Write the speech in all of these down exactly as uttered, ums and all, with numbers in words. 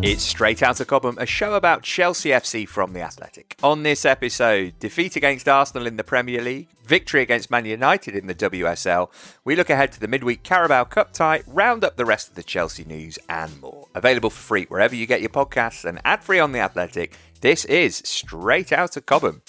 It's Straight Out of Cobham, a show about Chelsea F C from The Athletic. On this episode, defeat against Arsenal in the Premier League, victory against Man United in the W S L, we look ahead to the midweek Carabao Cup tie, round up the rest of the Chelsea news and more. Available for free wherever you get your podcasts and ad-free on The Athletic, this is Straight Out of Cobham.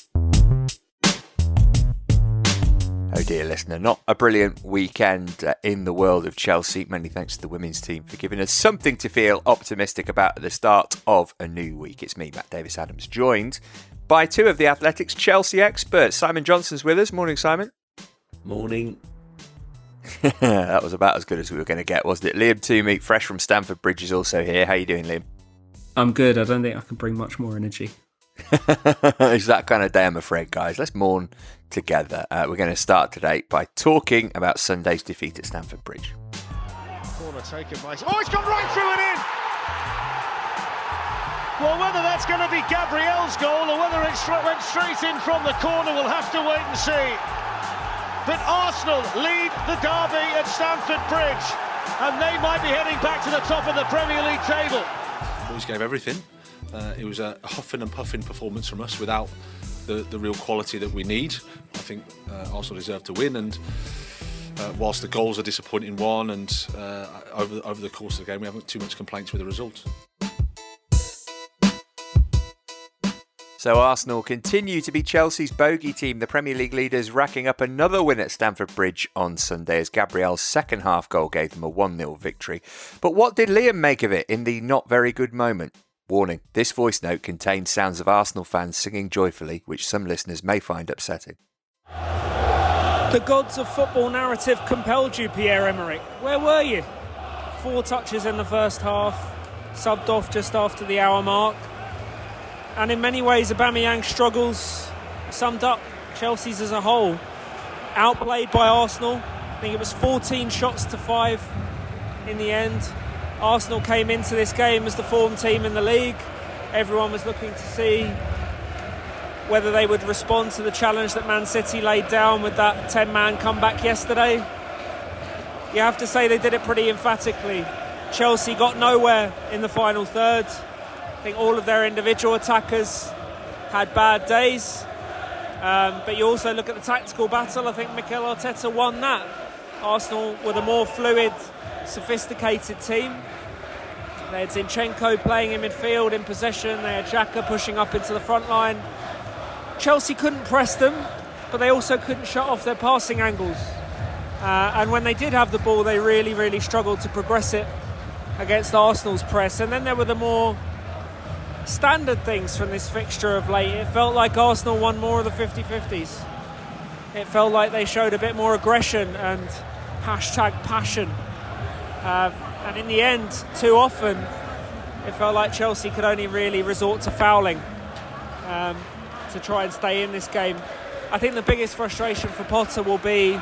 Oh dear listener, not a brilliant weekend uh, in the world of Chelsea. Many thanks to the women's team for giving us something to feel optimistic about at the start of a new week. It's me, Matt Davis-Adams, joined by two of The Athletic's Chelsea experts. Simon Johnson's with us. Morning, Simon. Morning. That was about as good as we were going to get, wasn't it? Liam Toomey, fresh from Stamford Bridge, is also here. How are you doing, Liam? I'm good. I don't think I can bring much more energy. It's that kind of day, I'm afraid, guys. Let's mourn together. Uh, we're going to start today by talking about Sunday's defeat at Stamford Bridge. Corner taken by... Oh, it's gone right through and in! Well, whether that's going to be Gabrielle's goal or whether it went straight in from the corner, we'll have to wait and see. But Arsenal lead the derby at Stamford Bridge, and they might be heading back to the top of the Premier League table. The boys gave everything. Uh, it was a huffing and puffing performance from us without the, the real quality that we need. I think uh, Arsenal deserved to win, and uh, whilst the goals are disappointing one, and uh, over, over the course of the game we haven't too much complaints with the result. So Arsenal continue to be Chelsea's bogey team, the Premier League leaders racking up another win at Stamford Bridge on Sunday as Gabrielle's second half goal gave them a one nil victory. But what did Liam make of it in the not very good moment? Warning, this voice note contains sounds of Arsenal fans singing joyfully, which some listeners may find upsetting. The gods of football narrative compelled you, Pierre-Emerick. Where were you? Four touches in the first half, subbed off just after the hour mark. And in many ways, Aubameyang's struggles summed up Chelsea's as a whole. Outplayed by Arsenal. I think it was fourteen shots to five in the end. Arsenal came into this game as the form team in the league. Everyone was looking to see whether they would respond to the challenge that Man City laid down with that ten-man comeback yesterday. You have to say they did it pretty emphatically. Chelsea got nowhere in the final third. I think all of their individual attackers had bad days. Um, but you also look at the tactical battle. I think Mikel Arteta won that. Arsenal were the more fluid, sophisticated team. They had Zinchenko playing in midfield, in possession. They had Xhaka pushing up into the front line. Chelsea couldn't press them, but they also couldn't shut off their passing angles. Uh, and when they did have the ball, they really, really struggled to progress it against Arsenal's press. And then there were the more standard things from this fixture of late. It felt like Arsenal won more of the fifty-fifties. It felt like they showed a bit more aggression and hashtag passion. Uh, and in the end, too often, it felt like Chelsea could only really resort to fouling um, to try and stay in this game. I think the biggest frustration for Potter will be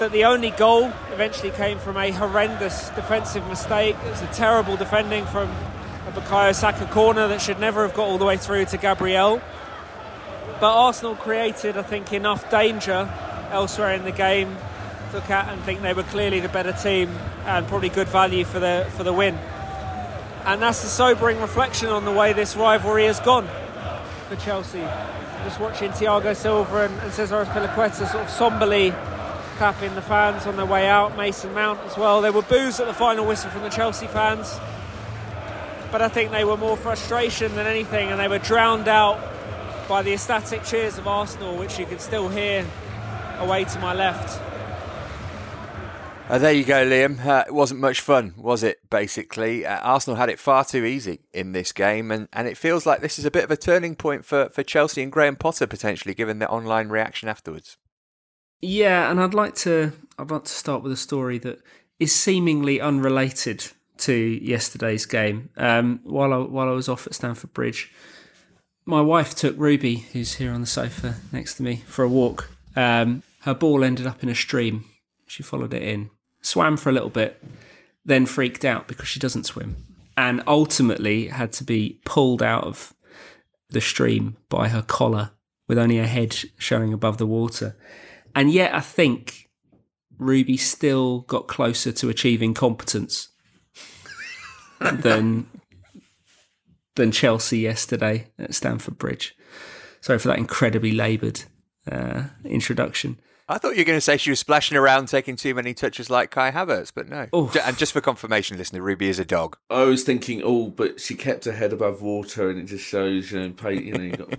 that the only goal eventually came from a horrendous defensive mistake. It was a terrible defending from a Bukayo Saka corner that should never have got all the way through to Gabrielle. But Arsenal created, I think, enough danger elsewhere in the game to look at and think they were clearly the better team and probably good value for the for the win. And that's the sobering reflection on the way this rivalry has gone for Chelsea. Just watching Thiago Silva and, and Cesar Azpilicueta sort of somberly clapping the fans on their way out. Mason Mount as well. There were boos at the final whistle from the Chelsea fans, but I think they were more frustration than anything, and they were drowned out by the ecstatic cheers of Arsenal, which you can still hear away to my left. Uh, there you go, Liam. Uh, it wasn't much fun, was it, basically? Uh, Arsenal had it far too easy in this game, and, and it feels like this is a bit of a turning point for, for Chelsea and Graham Potter, potentially, given their online reaction afterwards. Yeah, and I'd like to I'd like to start with a story that is seemingly unrelated to yesterday's game. Um, while I while I was off at Stamford Bridge, my wife took Ruby, who's here on the sofa next to me, for a walk. Um, her ball ended up in a stream. She followed it in, swam for a little bit, then freaked out because she doesn't swim, and ultimately had to be pulled out of the stream by her collar with only her head showing above the water. And yet I think Ruby still got closer to achieving competence than than Chelsea yesterday at Stamford Bridge. Sorry for that incredibly laboured uh, introduction. I thought you were going to say she was splashing around, taking too many touches like Kai Havertz, but no. Oof. And just for confirmation, listener, Ruby is a dog. I was thinking, oh, but she kept her head above water, and it just shows, you know, you know, you've got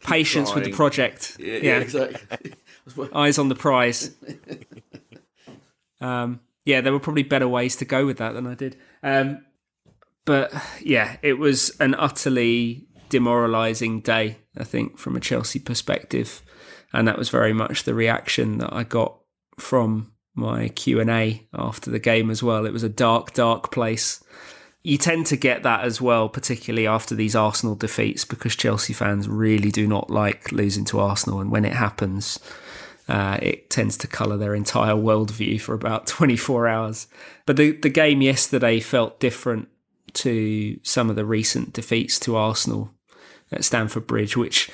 patience dying. With the project. Yeah, yeah. yeah exactly. Eyes on the prize. um, yeah, there were probably better ways to go with that than I did. Um, but yeah, it was an utterly demoralising day, I think, from a Chelsea perspective. And that was very much the reaction that I got from my Q and A after the game as well. It was a dark, dark place. You tend to get that as well, particularly after these Arsenal defeats, because Chelsea fans really do not like losing to Arsenal. And when it happens, uh, it tends to colour their entire worldview for about twenty-four hours. But the, the game yesterday felt different to some of the recent defeats to Arsenal at Stamford Bridge, which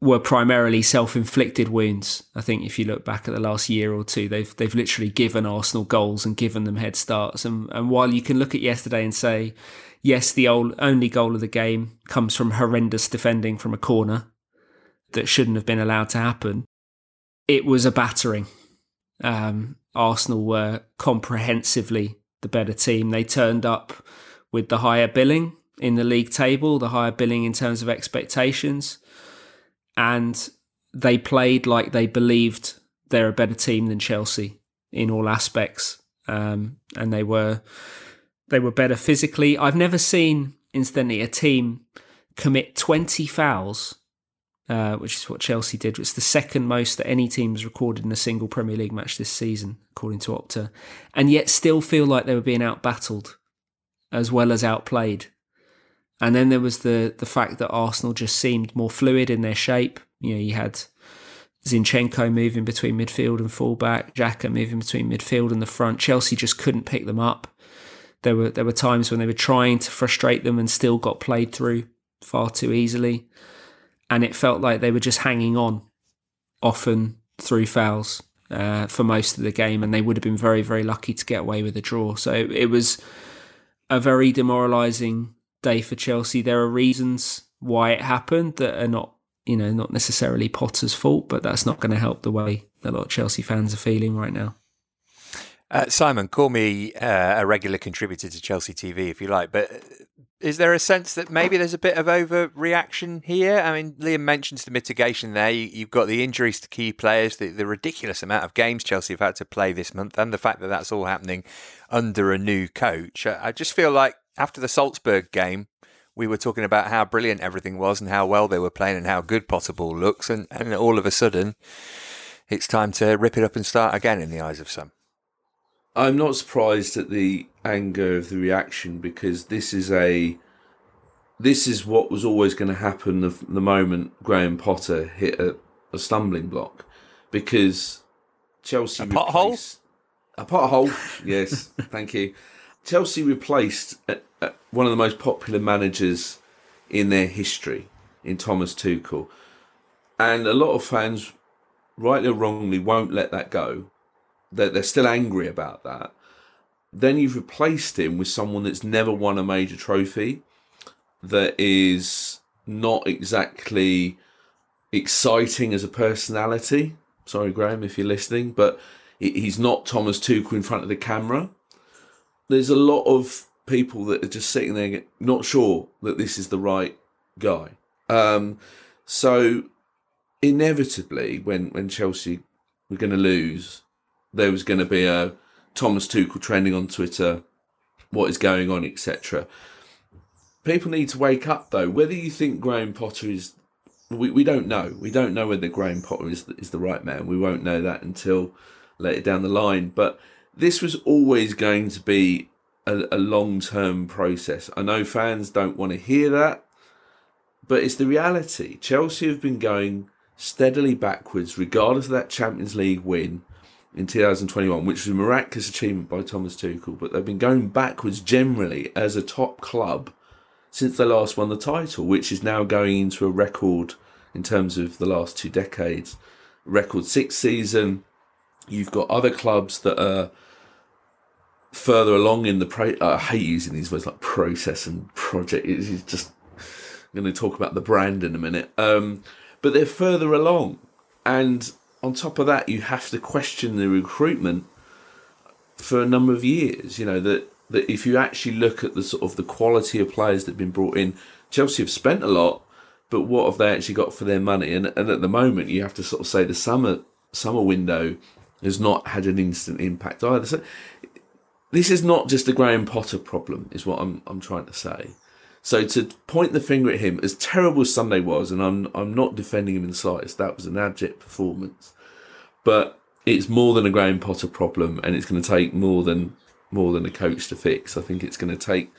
were primarily self-inflicted wounds. I think if you look back at the last year or two, they've they've literally given Arsenal goals and given them head starts. And, and while you can look at yesterday and say, yes, the old, only goal of the game comes from horrendous defending from a corner that shouldn't have been allowed to happen, it was a battering. Um, Arsenal were comprehensively the better team. They turned up with the higher billing in the league table, the higher billing in terms of expectations. And they played like they believed they're a better team than Chelsea in all aspects. Um, and they were they were better physically. I've never seen, incidentally, a team commit twenty fouls, uh, which is what Chelsea did. It's the second most that any team has recorded in a single Premier League match this season, according to Opta, and yet still feel like they were being outbattled as well as outplayed. And then there was the the fact that Arsenal just seemed more fluid in their shape. You know, you had Zinchenko moving between midfield and fullback, Xhaka moving between midfield and the front. Chelsea just couldn't pick them up. There were there were times when they were trying to frustrate them and still got played through far too easily. And it felt like they were just hanging on, often through fouls uh, for most of the game. And they would have been very, very lucky to get away with a draw. So it was a very demoralising day for Chelsea. There are reasons why it happened that are not, you know, not necessarily Potter's fault, but that's not going to help the way a lot of Chelsea fans are feeling right now. Uh, Simon, call me uh, a regular contributor to Chelsea T V if you like, but is there a sense that maybe there's a bit of overreaction here? I mean, Liam mentions the mitigation there. You, you've got the injuries to key players, the, the ridiculous amount of games Chelsea have had to play this month, and the fact that that's all happening under a new coach. I, I just feel like after the Salzburg game, we were talking about how brilliant everything was and how well they were playing and how good Potter Ball looks. And, and all of a sudden, it's time to rip it up and start again in the eyes of some. I'm not surprised at the anger of the reaction, because this is a this is what was always going to happen the, the moment Graham Potter hit a, a stumbling block, because Chelsea... A pothole? A pothole, yes, thank you. Chelsea replaced one of the most popular managers in their history in Thomas Tuchel. And a lot of fans, rightly or wrongly, won't let that go. They're, they're still angry about that. Then you've replaced him with someone that's never won a major trophy, that is not exactly exciting as a personality. Sorry, Graham, if you're listening, but he's not Thomas Tuchel in front of the camera. There's a lot of people that are just sitting there not sure that this is the right guy. Um, so inevitably, when, when Chelsea were going to lose, there was going to be a Thomas Tuchel trending on Twitter, what is going on, et cetera. People need to wake up, though. Whether you think Graham Potter is... We, we don't know. We don't know whether Graham Potter is, is the right man. We won't know that until later down the line. But this was always going to be a, a long-term process. I know fans don't want to hear that, but it's the reality. Chelsea have been going steadily backwards, regardless of that Champions League win in two thousand twenty-one, which was a miraculous achievement by Thomas Tuchel, but they've been going backwards generally as a top club since they last won the title, which is now going into a record, in terms of the last two decades, record sixth season. You've got other clubs that are further along in the... Pro- I hate using these words like process and project. It's just... I'm going to talk about the brand in a minute. Um, but they're further along. And on top of that, you have to question the recruitment for a number of years. You know, that, that if you actually look at the sort of the quality of players that have been brought in, Chelsea have spent a lot, but what have they actually got for their money? And, and at the moment, you have to sort of say the summer... summer window has not had an instant impact either. So this is not just a Graham Potter problem, is what I'm I'm trying to say. So to point the finger at him, as terrible as Sunday was, and I'm I'm not defending him in the slightest, that was an abject performance. But it's more than a Graham Potter problem, and it's going to take more than more than a coach to fix. I think it's going to take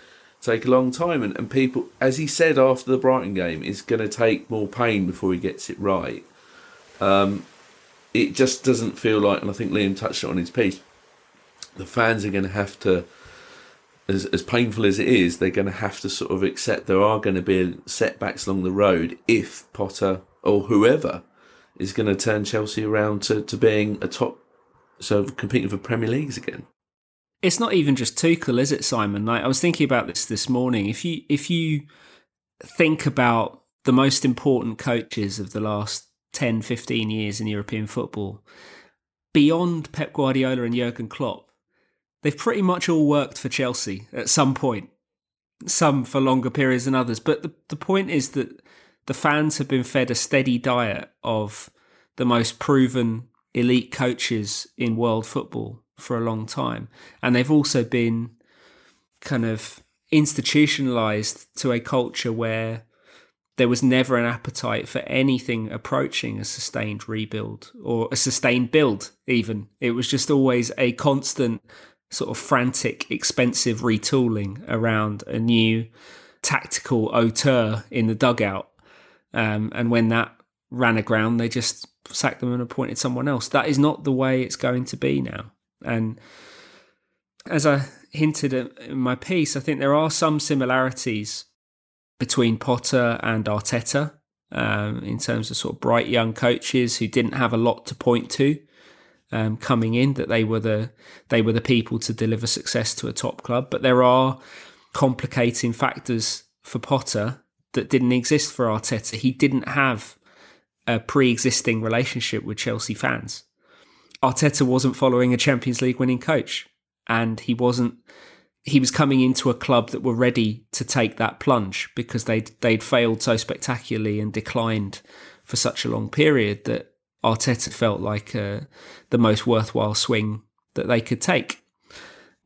take a long time, and, and people, as he said after the Brighton game, it's going to take more pain before he gets it right. Um It just doesn't feel like, and I think Liam touched it on his piece, the fans are going to have to, as as painful as it is, they're going to have to sort of accept there are going to be setbacks along the road if Potter or whoever is going to turn Chelsea around to, to being a top, so competing for Premier Leagues again. It's not even just Tuchel, is it, Simon? Like, I was thinking about this this morning. If you if you think about the most important coaches of the last ten, fifteen years in European football, beyond Pep Guardiola and Jurgen Klopp, they've pretty much all worked for Chelsea at some point, some for longer periods than others. But the, the point is that the fans have been fed a steady diet of the most proven elite coaches in world football for a long time. And they've also been kind of institutionalised to a culture where there was never an appetite for anything approaching a sustained rebuild or a sustained build, even. It was just always a constant sort of frantic, expensive retooling around a new tactical auteur in the dugout. Um, and when that ran aground, they just sacked them and appointed someone else. That is not the way it's going to be now. And as I hinted at in my piece, I think there are some similarities between Potter and Arteta um, in terms of sort of bright young coaches who didn't have a lot to point to um, coming in, that they were the they were the people to deliver success to a top club. But there are complicating factors for Potter that didn't exist for Arteta. He didn't have a pre-existing relationship with Chelsea fans. Arteta wasn't following a Champions League winning coach, and he wasn't He was coming into a club that were ready to take that plunge because they'd, they'd failed so spectacularly and declined for such a long period that Arteta felt like uh, the most worthwhile swing that they could take.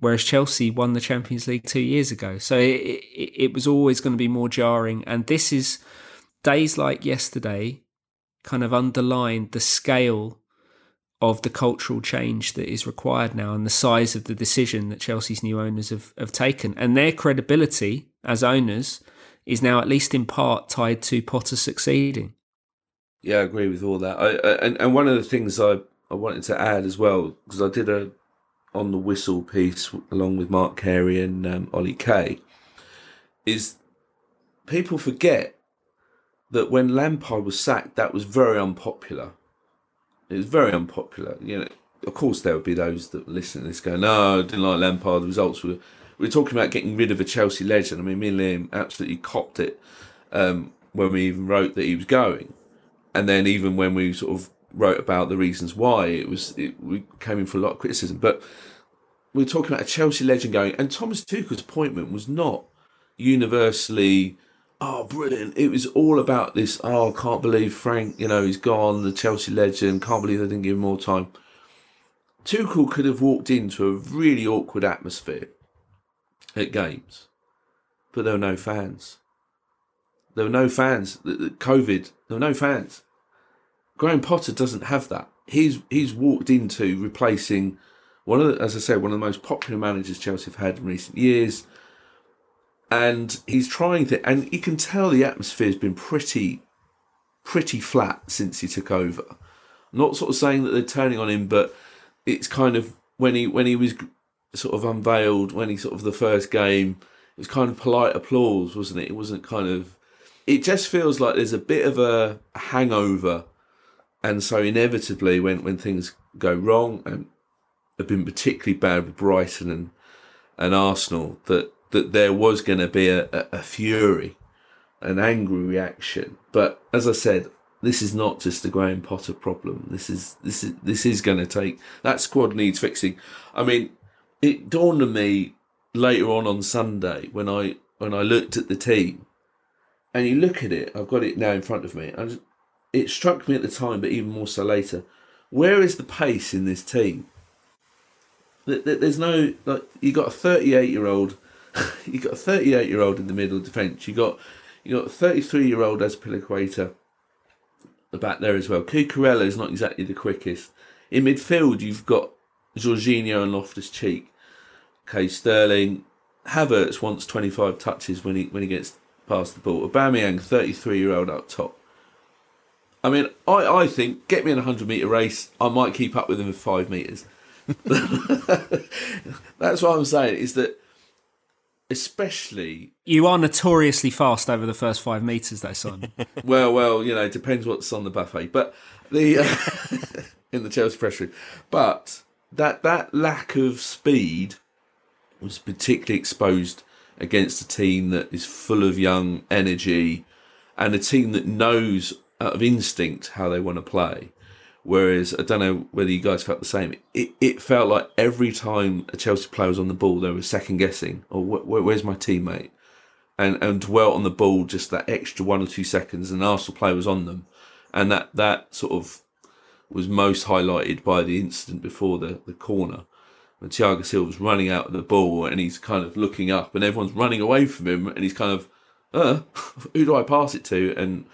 Whereas Chelsea won the Champions League two years ago. So it, it, it was always going to be more jarring. And this is, days like yesterday kind of underlined the scale of the cultural change that is required now and the size of the decision that Chelsea's new owners have, have taken. And their credibility as owners is now, at least in part, tied to Potter succeeding. Yeah, I agree with all that. I, I, and, and one of the things I, I wanted to add as well, because I did a On the Whistle piece along with Mark Carey and um, Ollie Kay, is people forget that when Lampard was sacked, that was very unpopular. It was very unpopular. You know, of course there would be those that listen to this going, no, I didn't like Lampard, the results were... We were talking about getting rid of a Chelsea legend. I mean, me and Liam absolutely copped it um, when we even wrote that he was going. And then even when we sort of wrote about the reasons why, it was it, we came in for a lot of criticism. But we were talking about a Chelsea legend going, and Thomas Tuchel's appointment was not universally... oh, brilliant. It was all about this, oh, I can't believe Frank, you know, he's gone, the Chelsea legend, can't believe they didn't give him more time. Tuchel could have walked into a really awkward atmosphere at games, but there were no fans. There were no fans. COVID, there were no fans. Graham Potter doesn't have that. He's he's walked into replacing, one of the, as I said, one of the most popular managers Chelsea have had in recent years. And he's trying to, and you can tell the atmosphere's been pretty, pretty flat since he took over. I'm not sort of saying that they're turning on him, but it's kind of when he when he was sort of unveiled, when he sort of the first game, it was kind of polite applause, wasn't it? It wasn't kind of, it just feels like there's a bit of a hangover, and so inevitably when when things go wrong, and have been particularly bad with Brighton and and Arsenal, that. that there was going to be a, a, a fury, an angry reaction. But as I said, this is not just a Graham Potter problem. This is this is, this is going to take... That squad needs fixing. I mean, it dawned on me later on on Sunday when I when I looked at the team, and you look at it, I've got it now in front of me, and it struck me at the time, but even more so later, where is the pace in this team? There's no... like you got a thirty-eight-year-old... you got a thirty-eight-year-old in the middle defence. You got you got a thirty-three-year-old Azpilicueta back there as well. Cucurella is not exactly the quickest. In midfield, you've got Jorginho and Loftus-Cheek. Okay, Sterling. Havertz wants twenty-five touches when he when he gets past the ball. Aubameyang, thirty-three-year-old up top. I mean, I, I think, get me in a hundred-metre race, I might keep up with him in five metres. That's what I'm saying, is that especially... You are notoriously fast over the first five metres, though, Simon. well, well, you know, it depends what's on the buffet. But the... Uh, in the Chelsea press room. But that, that lack of speed was particularly exposed against a team that is full of young energy and a team that knows out of instinct how they want to play. Whereas, I don't know whether you guys felt the same, it, it felt like every time a Chelsea player was on the ball, they were second-guessing, or where, where, where's my teammate? And and dwelt on the ball just that extra one or two seconds, and Arsenal player was on them. And that, that sort of was most highlighted by the incident before the, the corner, when Thiago Silva's running out of the ball, and he's kind of looking up, and everyone's running away from him, and he's kind of, uh, who do I pass it to? And...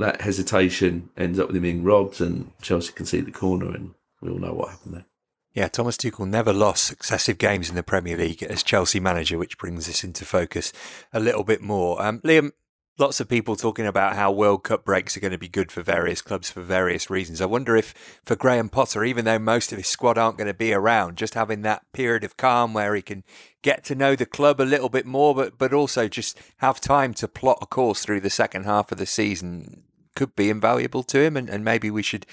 that hesitation ends up with him being robbed, and Chelsea concede the corner, and we all know what happened there. Yeah, Thomas Tuchel never lost successive games in the Premier League as Chelsea manager, which brings this into focus a little bit more. Um, Liam, lots of people talking about how World Cup breaks are going to be good for various clubs for various reasons. I wonder if for Graham Potter, even though most of his squad aren't going to be around, just having that period of calm where he can get to know the club a little bit more, but, but also just have time to plot a course through the second half of the season could be invaluable to him, and, and maybe we should,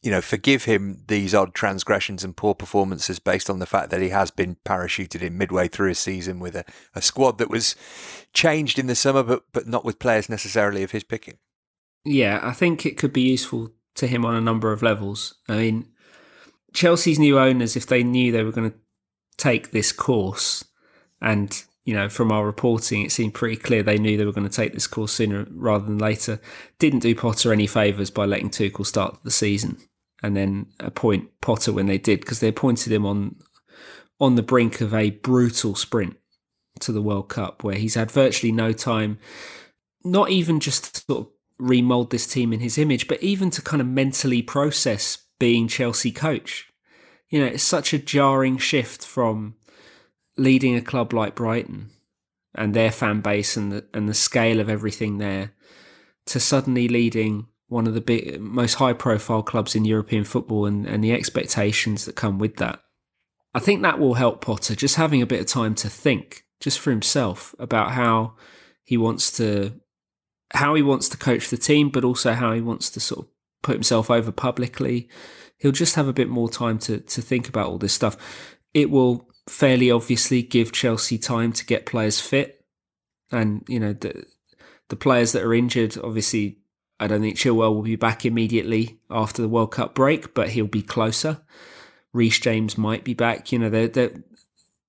you know, forgive him these odd transgressions and poor performances based on the fact that he has been parachuted in midway through a season with a, a squad that was changed in the summer, but but not with players necessarily of his picking. Yeah, I think it could be useful to him on a number of levels. I mean, Chelsea's new owners, if they knew they were going to take this course, and you know, from our reporting, it seemed pretty clear they knew they were going to take this course sooner rather than later. Didn't do Potter any favours by letting Tuchel start the season and then appoint Potter when they did, because they appointed him on on the brink of a brutal sprint to the World Cup, where he's had virtually no time, not even just to sort of remould this team in his image, but even to kind of mentally process being Chelsea coach. You know, it's such a jarring shift from leading a club like Brighton and their fan base and the, and the scale of everything there, to suddenly leading one of the big, most high-profile clubs in European football and, and the expectations that come with that. I think that will help Potter, just having a bit of time to think, just for himself, about how he wants to how he wants to coach the team, but also how he wants to sort of put himself over publicly. He'll just have a bit more time to to think about all this stuff. It will fairly obviously give Chelsea time to get players fit. And, you know, the, the players that are injured, obviously, I don't think Chilwell will be back immediately after the World Cup break, but he'll be closer. Reece James might be back. You know, there there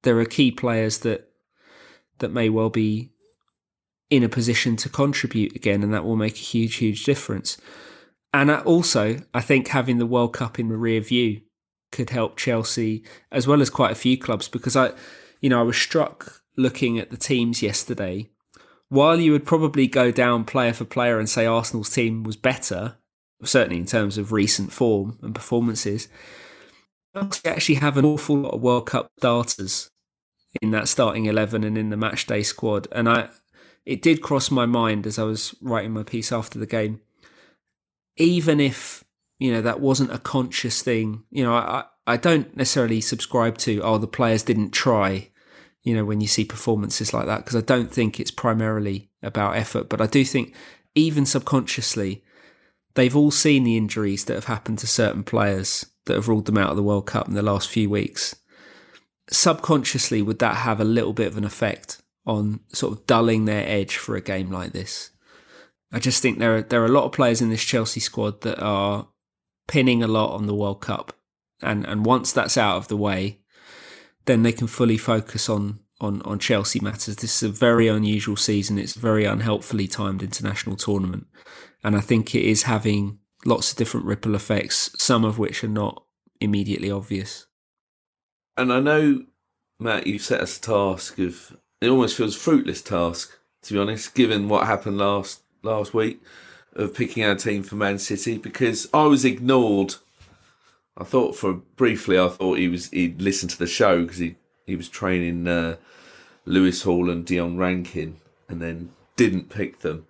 there are key players that that may well be in a position to contribute again, and that will make a huge, huge difference. And also, I think having the World Cup in the rear view could help Chelsea as well as quite a few clubs, because I, you know, I was struck looking at the teams yesterday. While you would probably go down player for player and say Arsenal's team was better, certainly in terms of recent form and performances, Chelsea actually have an awful lot of World Cup starters in that starting eleven and in the matchday squad. And I, it did cross my mind as I was writing my piece after the game, even if, you know, that wasn't a conscious thing. You know, I, I don't necessarily subscribe to, oh, the players didn't try, you know, when you see performances like that, because I don't think it's primarily about effort. But I do think even subconsciously, they've all seen the injuries that have happened to certain players that have ruled them out of the World Cup in the last few weeks. Subconsciously, would that have a little bit of an effect on sort of dulling their edge for a game like this? I just think there are, there are a lot of players in this Chelsea squad that are pinning a lot on the World Cup. And and once that's out of the way, then they can fully focus on, on, on Chelsea matters. This is a very unusual season. It's a very unhelpfully timed international tournament. And I think it is having lots of different ripple effects, some of which are not immediately obvious. And I know, Matt, you set us a task of, it almost feels a fruitless task, to be honest, given what happened last last week, of picking our team for Man City, because I was ignored. I thought for briefly, I thought he was he'd listened to the show because he, he was training uh, Lewis Hall and Dion Rankin, and then didn't pick them.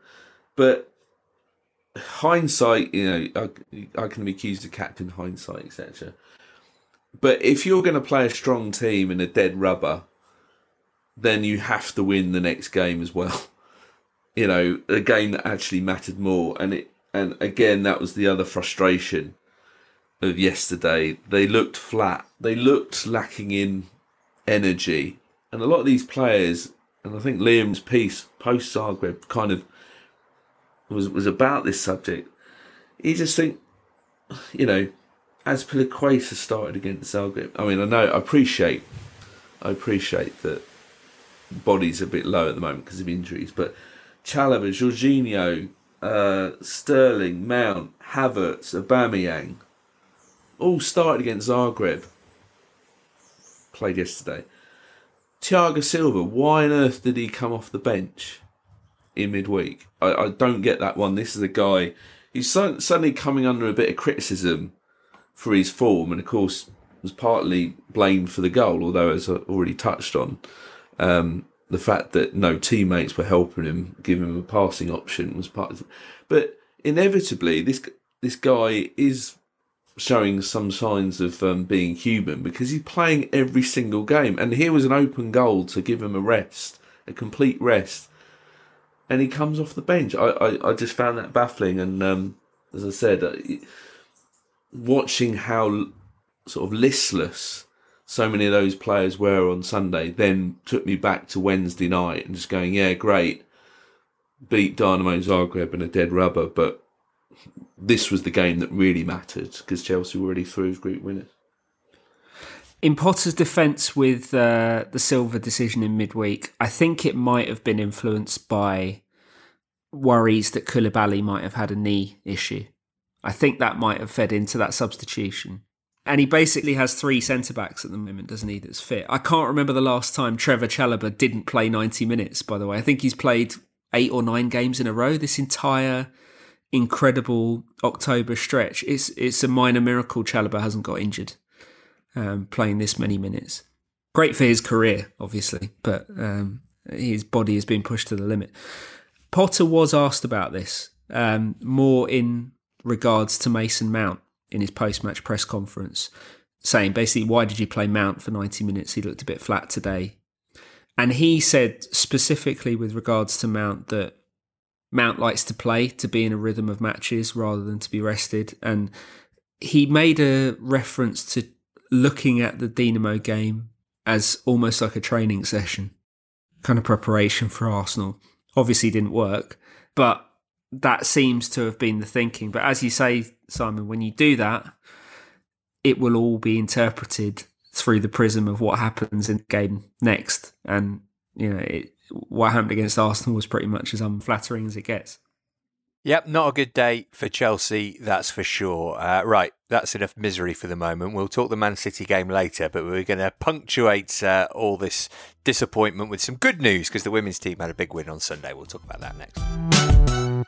But hindsight, you know, I, I can be accused of captain hindsight, et cetera. But if you're going to play a strong team in a dead rubber, then you have to win the next game as well. You know, a game that actually mattered more. And it, and again, that was the other frustration of yesterday. They looked flat. They looked lacking in energy. And a lot of these players, and I think Liam's piece post Zagreb kind of was was about this subject. You just think, you know, as Azpilicueta started against Zagreb. I mean, I know, I appreciate, I appreciate that body's a bit low at the moment because of injuries, but Chalobah, Jorginho, uh, Sterling, Mount, Havertz, Aubameyang, all started against Zagreb. Played yesterday. Thiago Silva, why on earth did he come off the bench in midweek? I, I don't get that one. This is a guy who's so, suddenly coming under a bit of criticism for his form, and of course was partly blamed for the goal, although as I already touched on, um, the fact that no teammates were helping him, giving him a passing option was part of it. But inevitably, this this guy is showing some signs of um, being human, because he's playing every single game. And here was an open goal to give him a rest, a complete rest. And he comes off the bench. I, I, I just found that baffling. And um, as I said, watching how sort of listless so many of those players were on Sunday then took me back to Wednesday night and just going, yeah, great, beat Dynamo Zagreb in a dead rubber, but this was the game that really mattered because Chelsea were already through as group winners. In Potter's defence with uh, the Silva decision in midweek, I think it might have been influenced by worries that Koulibaly might have had a knee issue. I think that might have fed into that substitution. And he basically has three centre-backs at the moment, doesn't he, that's fit. I can't remember the last time Trevor Chalobah didn't play ninety minutes, by the way. I think he's played eight or nine games in a row this entire incredible October stretch. It's it's a minor miracle Chalobah hasn't got injured um, playing this many minutes. Great for his career, obviously, but um, his body has been pushed to the limit. Potter was asked about this, um, more in regards to Mason Mount, in his post-match press conference, saying basically, why did you play Mount for ninety minutes? He looked a bit flat today. And he said specifically with regards to Mount that Mount likes to play, to be in a rhythm of matches rather than to be rested. And he made a reference to looking at the Dinamo game as almost like a training session, kind of preparation for Arsenal. Obviously didn't work, but that seems to have been the thinking. But as you say, Simon, when you do that, it will all be interpreted through the prism of what happens in the game next. And, you know, it, what happened against Arsenal was pretty much as unflattering as it gets. Yep, not a good day for Chelsea, that's for sure. Uh, right, that's enough misery for the moment. We'll talk the Man City game later, but we're going to punctuate uh, all this disappointment with some good news, because the women's team had a big win on Sunday. We'll talk about that next.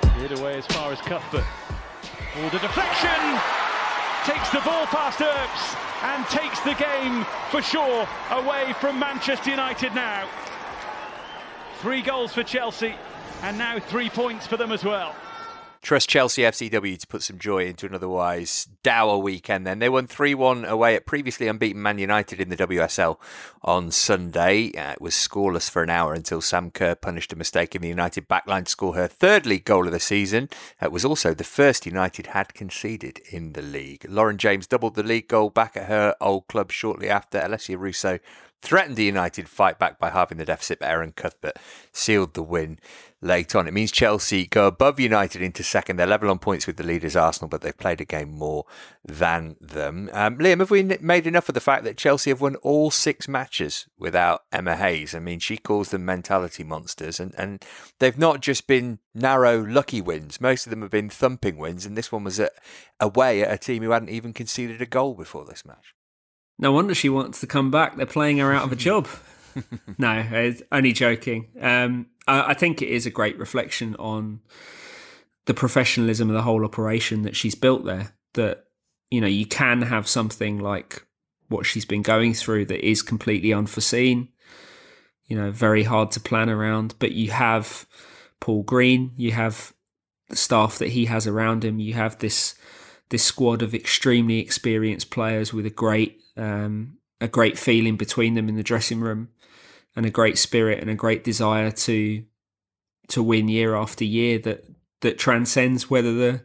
Cleared away as far as Cuthbert. All the deflection. Takes the ball past Earps and takes the game for sure away from Manchester United now. Three goals for Chelsea, and now three points for them as well. Trust Chelsea F C W to put some joy into an otherwise dour weekend then. They won three one away at previously unbeaten Man United in the W S L on Sunday. Uh, it was scoreless for an hour until Sam Kerr punished a mistake in the United backline to score her third league goal of the season. It was also the first United had conceded in the league. Lauren James doubled the league goal back at her old club shortly after. Alessia Russo threatened the United fight back by halving the deficit, but Aaron Cuthbert sealed the win late on. It means Chelsea go above United into second. They're level on points with the leaders, Arsenal, but they've played a game more than them. Um, Liam, have we made enough of the fact that Chelsea have won all six matches without Emma Hayes? I mean, she calls them mentality monsters, and, and they've not just been narrow, lucky wins. Most of them have been thumping wins, and this one was at, away at a team who hadn't even conceded a goal before this match. No wonder she wants to come back. They're playing her out of a job. No, only joking. Um, I, I think it is a great reflection on the professionalism of the whole operation that she's built there. That, you know, you can have something like what she's been going through that is completely unforeseen, you know, very hard to plan around. But you have Paul Green, you have the staff that he has around him, you have this this squad of extremely experienced players with a great um, a great feeling between them in the dressing room, and a great spirit and a great desire to to win year after year that that transcends whether the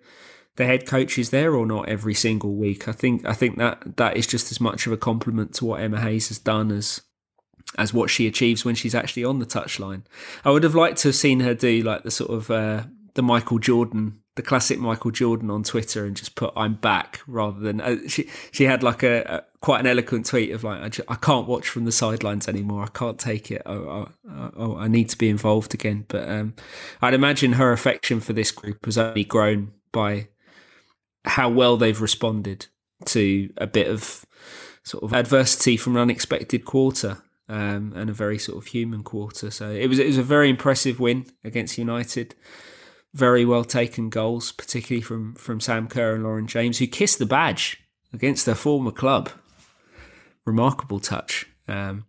the head coach is there or not every single week. I think I think that that is just as much of a compliment to what Emma Hayes has done as as what she achieves when she's actually on the touchline. I would have liked to have seen her do like the sort of uh, the Michael Jordan. The classic Michael Jordan on Twitter and just put "I'm back" rather than uh, she. She had like a, a quite an eloquent tweet of like, I, just, "I can't watch from the sidelines anymore. I can't take it. Oh, oh, oh, I need to be involved again." But um, I'd imagine her affection for this group has only grown by how well they've responded to a bit of sort of adversity from an unexpected quarter um, and a very sort of human quarter. So it was it was a very impressive win against United. Very well taken goals, particularly from, from Sam Kerr and Lauren James, who kissed the badge against their former club. Remarkable touch. Um,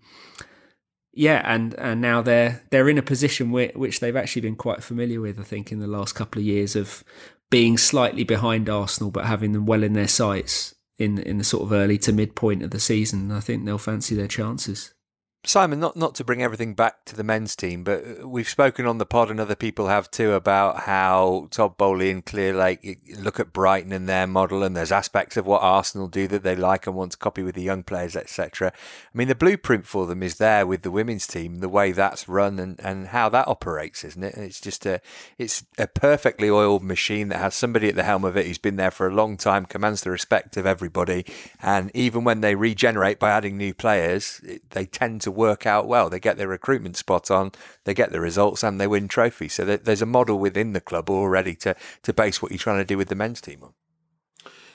yeah, and, and now they're they're in a position wh- which they've actually been quite familiar with, I think, in the last couple of years of being slightly behind Arsenal, but having them well in their sights in in the sort of early to midpoint of the season. I think they'll fancy their chances. Simon, not, not to bring everything back to the men's team, but we've spoken on the pod and other people have too about how Todd Boehly and Clearlake look at Brighton and their model, and there's aspects of what Arsenal do that they like and want to copy with the young players, et cetera. I mean, the blueprint for them is there with the women's team, the way that's run and, and how that operates, isn't it? And it's just a, it's a perfectly oiled machine that has somebody at the helm of it who's been there for a long time, commands the respect of everybody, and even when they regenerate by adding new players, it, they tend to work out well. They get their recruitment spot on, they get the results, and they win trophies. So there's a model within the club already to to base what you're trying to do with the men's team on.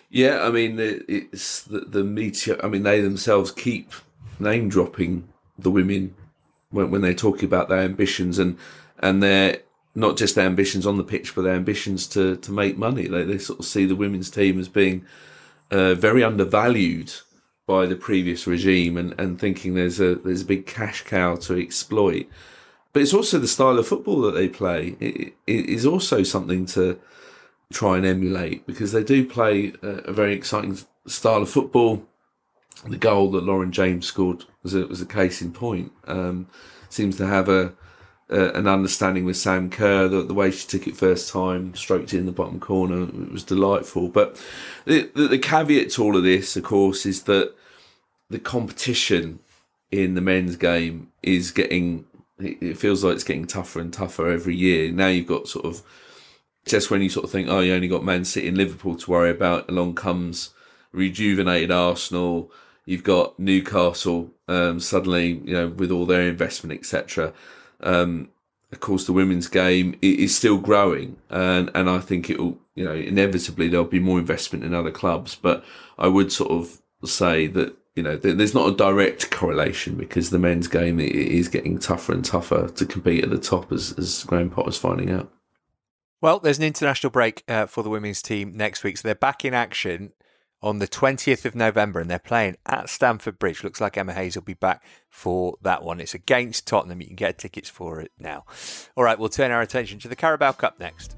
Yeah, I mean, it's the, the media. I mean, they themselves keep name dropping the women when, when they're talking about their ambitions, and and they're not just their ambitions on the pitch, but their ambitions to to make money. They they sort of see the women's team as being uh, very undervalued by the previous regime, and, and thinking there's a there's a big cash cow to exploit. But it's also the style of football that they play. It, it is also something to try and emulate, because they do play a, a very exciting style of football. The goal that Lauren James scored was a, was a case in point. Um, seems to have a, a an understanding with Sam Kerr, the, the way she took it first time, stroked it in the bottom corner. It was delightful. But the, the, the caveat to all of this, of course, is that the competition in the men's game is getting, it feels like it's getting tougher and tougher every year. Now you've got sort of, just when you sort of think, oh, you only got Man City and Liverpool to worry about, along comes rejuvenated Arsenal. You've got Newcastle um, suddenly, you know, with all their investment, et cetera. Um, of course, the women's game is still growing, and, and I think it will, you know, inevitably there'll be more investment in other clubs. But I would sort of say that, you know, there's not a direct correlation, because the men's game is getting tougher and tougher to compete at the top, as, as Graham Potter's finding out. Well, there's an international break uh, for the women's team next week, so they're back in action on the twentieth of November, and they're playing at Stamford Bridge. Looks like Emma Hayes will be back for that one. It's against Tottenham. You can get tickets for it now. All right, we'll turn our attention to the Carabao Cup next.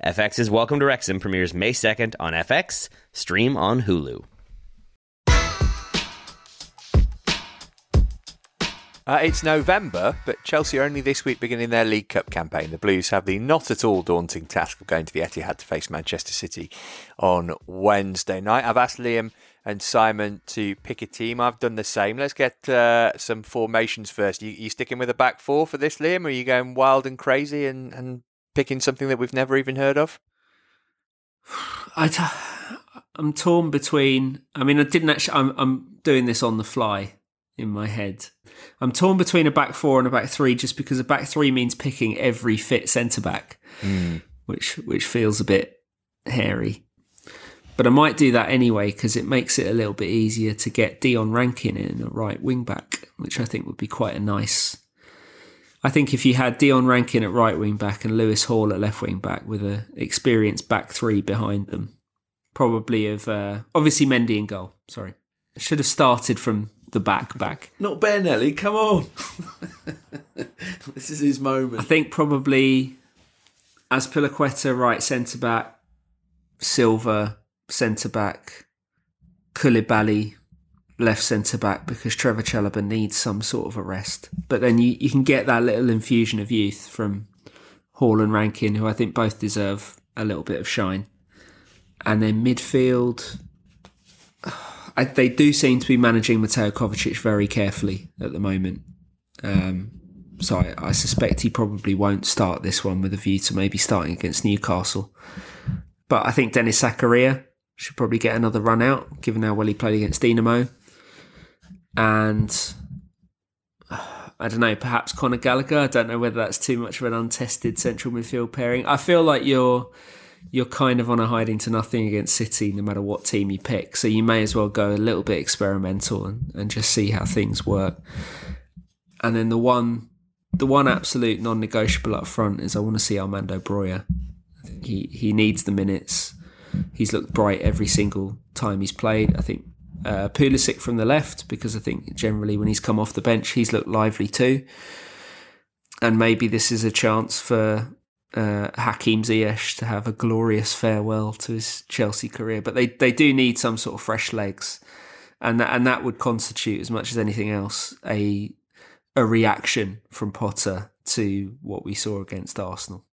F X's Welcome to Wrexham premieres May second on F X, stream on Hulu. Uh, it's November, but Chelsea are only this week beginning their League Cup campaign. The Blues have the not at all daunting task of going to the Etihad to face Manchester City on Wednesday night. I've asked Liam and Simon to pick a team. I've done the same. Let's get uh, some formations first. You, you sticking with a back four for this, Liam? Or are you going wild and crazy and... and picking something that we've never even heard of? I t- I'm torn between. I mean, I didn't actually. I'm, I'm doing this on the fly in my head. I'm torn between a back four and a back three, just because a back three means picking every fit centre back, mm. which which feels a bit hairy. But I might do that anyway, because it makes it a little bit easier to get Dion Rankin in a right wing back, which I think would be quite a nice. I think if you had Dion Rankin at right wing back and Lewis Hall at left wing back with an experienced back three behind them, probably of uh, obviously Mendy in goal. Sorry, I should have started from the back back. Not Bernelli, come on! This is his moment. I think probably Azpilicueta right centre back, Silva centre back, Koulibaly left centre-back, because Trevor Chalobah needs some sort of a rest. But then you, you can get that little infusion of youth from Hall and Rankin, who I think both deserve a little bit of shine. And then midfield, I, they do seem to be managing Mateo Kovacic very carefully at the moment. Um, so I, I suspect he probably won't start this one, with a view to maybe starting against Newcastle. But I think Dennis Zakaria should probably get another run out, given how well he played against Dinamo. And I don't know, perhaps Conor Gallagher. I don't know whether that's too much of an untested central midfield pairing. I feel like you're you're kind of on a hiding to nothing against City, no matter what team you pick. So you may as well go a little bit experimental and, and just see how things work. And then the one the one absolute non-negotiable up front is I want to see Armando Breuer. He he needs the minutes. He's looked bright every single time he's played. I think uh, Pulisic from the left, because I think generally when he's come off the bench, he's looked lively too. And maybe this is a chance for uh, Hakim Ziyech to have a glorious farewell to his Chelsea career. But they, they do need some sort of fresh legs. And that, and that would constitute, as much as anything else, a a reaction from Potter to what we saw against Arsenal.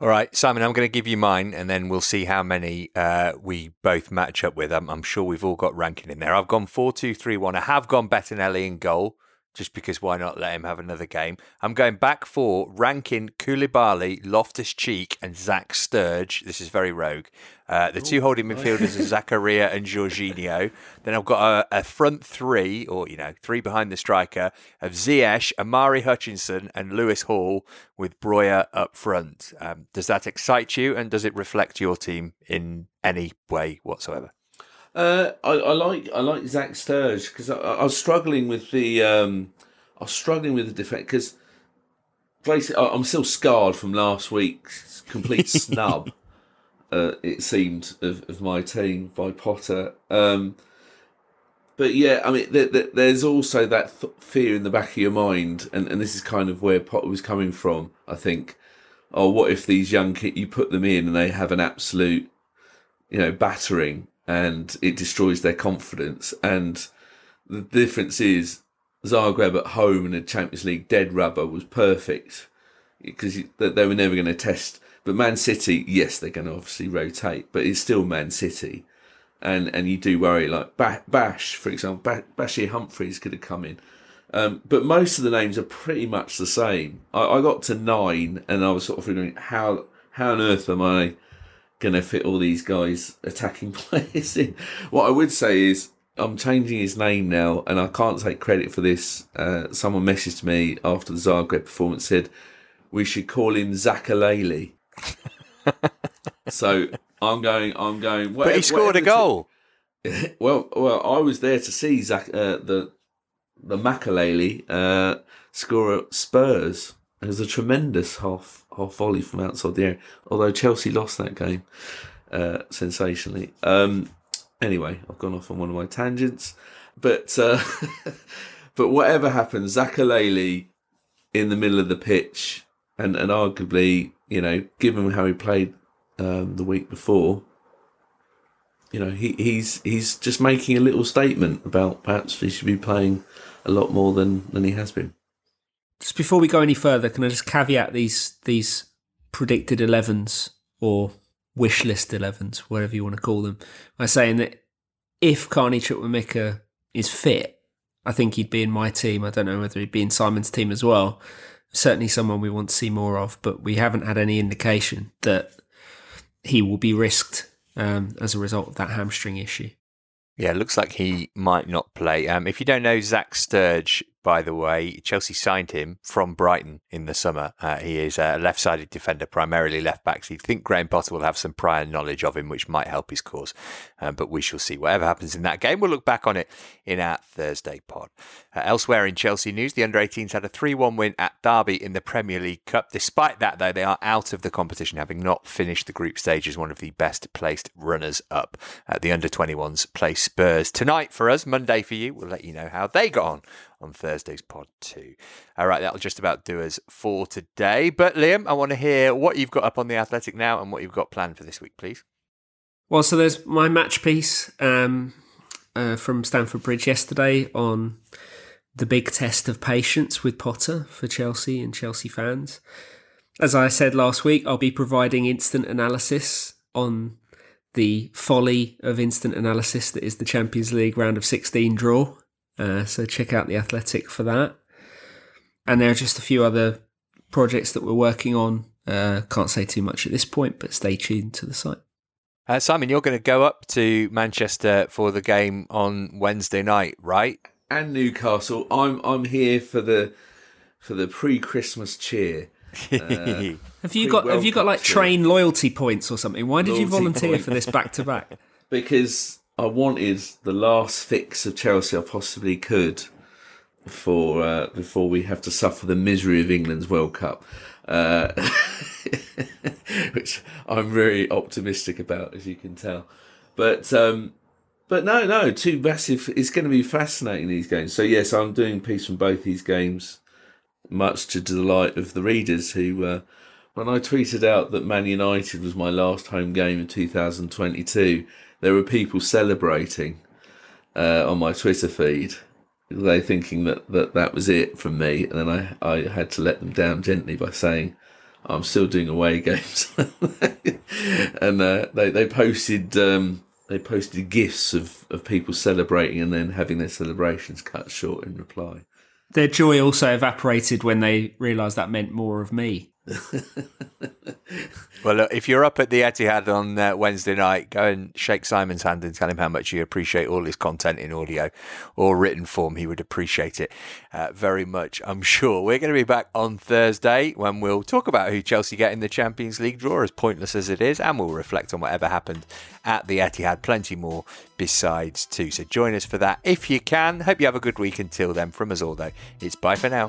All right, Simon, I'm going to give you mine, and then we'll see how many uh, we both match up with. I'm, I'm sure we've all got Rankin in there. I've gone four two three one. I have gone Bettinelli in goal, just because why not let him have another game. I'm going back for Rankin, Koulibaly, Loftus-Cheek and Zach Sturge. This is very rogue. Uh, the Ooh, two holding midfielders are Zakaria and Jorginho. Then I've got a, a front three, or, you know, three behind the striker, of Ziyech, Amari Hutchinson and Lewis Hall, with Breuer up front. Um, does that excite you, and does it reflect your team in any way whatsoever? Uh, I, I like I like Zach Sturge, because I, I was struggling with the um, I was struggling with the defence, because basically I'm still scarred from last week's complete snub. Uh, it seemed of, of my team by Potter, um, but yeah, I mean, th- th- there's also that th- fear in the back of your mind, and, and this is kind of where Potter was coming from. I think, oh, what if these young kids, you put them in and they have an absolute, you know, battering, and it destroys their confidence. And the difference is Zagreb at home in a Champions League dead rubber was perfect, because they were never going to test. But Man City, yes, they're going to obviously rotate, but it's still Man City. And and you do worry, like Bash, for example, Bashir Humphreys could have come in. Um, but most of the names are pretty much the same. I, I got to nine, and I was sort of figuring, how, how on earth am I going to fit all these guys attacking players in? What I would say is I'm changing his name now, and I can't take credit for this. Uh, someone messaged me after the Zagreb performance, said we should call him Zakalele. So I'm going, I'm going. What, but he scored a goal. T- well, well, I was there to see Zach, uh, the the Makalele uh, score at Spurs. It was a tremendous half half volley from outside the area. Although Chelsea lost that game uh, sensationally. Um, anyway, I've gone off on one of my tangents, but uh, but whatever happens, Zakalele in the middle of the pitch, and, and arguably, you know, given how he played um, the week before, you know, he, he's he's just making a little statement about perhaps he should be playing a lot more than, than he has been. Just before we go any further, can I just caveat these these predicted elevens, or wish list elevens, whatever you want to call them, by saying that if Carney Chukwuemeka is fit, I think he'd be in my team. I don't know whether he'd be in Simon's team as well. Certainly someone we want to see more of, but we haven't had any indication that he will be risked um, as a result of that hamstring issue. Yeah, looks like he might not play. Um, if you don't know Zach Sturge, by the way, Chelsea signed him from Brighton in the summer. Uh, he is a left-sided defender, primarily left-back. So you'd think Graham Potter will have some prior knowledge of him, which might help his cause. Um, but we shall see. Whatever happens in that game, we'll look back on it in our Thursday pod. Uh, elsewhere in Chelsea news, the under eighteens had a three one win at Derby in the Premier League Cup. Despite that, though, they are out of the competition, having not finished the group stage as one of the best-placed runners-up. Uh, the under twenty-ones play Spurs tonight for us, Monday for you. We'll let you know how they got on on Thursday's pod too. All right, that'll just about do us for today. But Liam, I want to hear what you've got up on The Athletic now and what you've got planned for this week, please. Well, so there's my match piece um, uh, from Stamford Bridge yesterday on the big test of patience with Potter for Chelsea and Chelsea fans. As I said last week, I'll be providing instant analysis on the folly of instant analysis that is the Champions League round of sixteen draw. Uh, so check out The Athletic for that. And there are just a few other projects that we're working on. Uh, can't say too much at this point, but stay tuned to the site. Uh, Simon, you're going to go up to Manchester for the game on Wednesday night, right? And Newcastle. I'm I'm here for the for the pre-Christmas cheer. Uh, have you got Have you got like train loyalty points or something? Why did you volunteer for this back to back? Because I wanted the last fix of Chelsea I possibly could for uh, before we have to suffer the misery of England's World Cup, uh, which I'm very optimistic about, as you can tell. But um, but no, no, two massive. It's going to be fascinating, these games. So yes, I'm doing a piece from both these games, much to the delight of the readers who, uh, when I tweeted out that Man United was my last home game in two thousand twenty-two, there were people celebrating uh, on my Twitter feed. They thinking that, that that was it from me, and then I, I had to let them down gently by saying I'm still doing away games, and uh, they they posted um, they posted gifs of, of people celebrating and then having their celebrations cut short in reply. Their joy also evaporated when they realised that meant more of me. Well, look, if you're up at the Etihad on uh, Wednesday night, go and shake Simon's hand and tell him how much you appreciate all his content in audio or written form. He would appreciate it uh, very much, I'm sure. We're going to be back on Thursday when we'll talk about who Chelsea get in the Champions League draw, as pointless as it is, and we'll reflect on whatever happened at the Etihad. Plenty more besides too. So join us for that if you can. Hope you have a good week. Until then, from us all though, it's bye for now.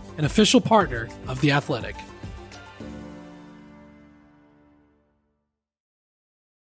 an official partner of The Athletic.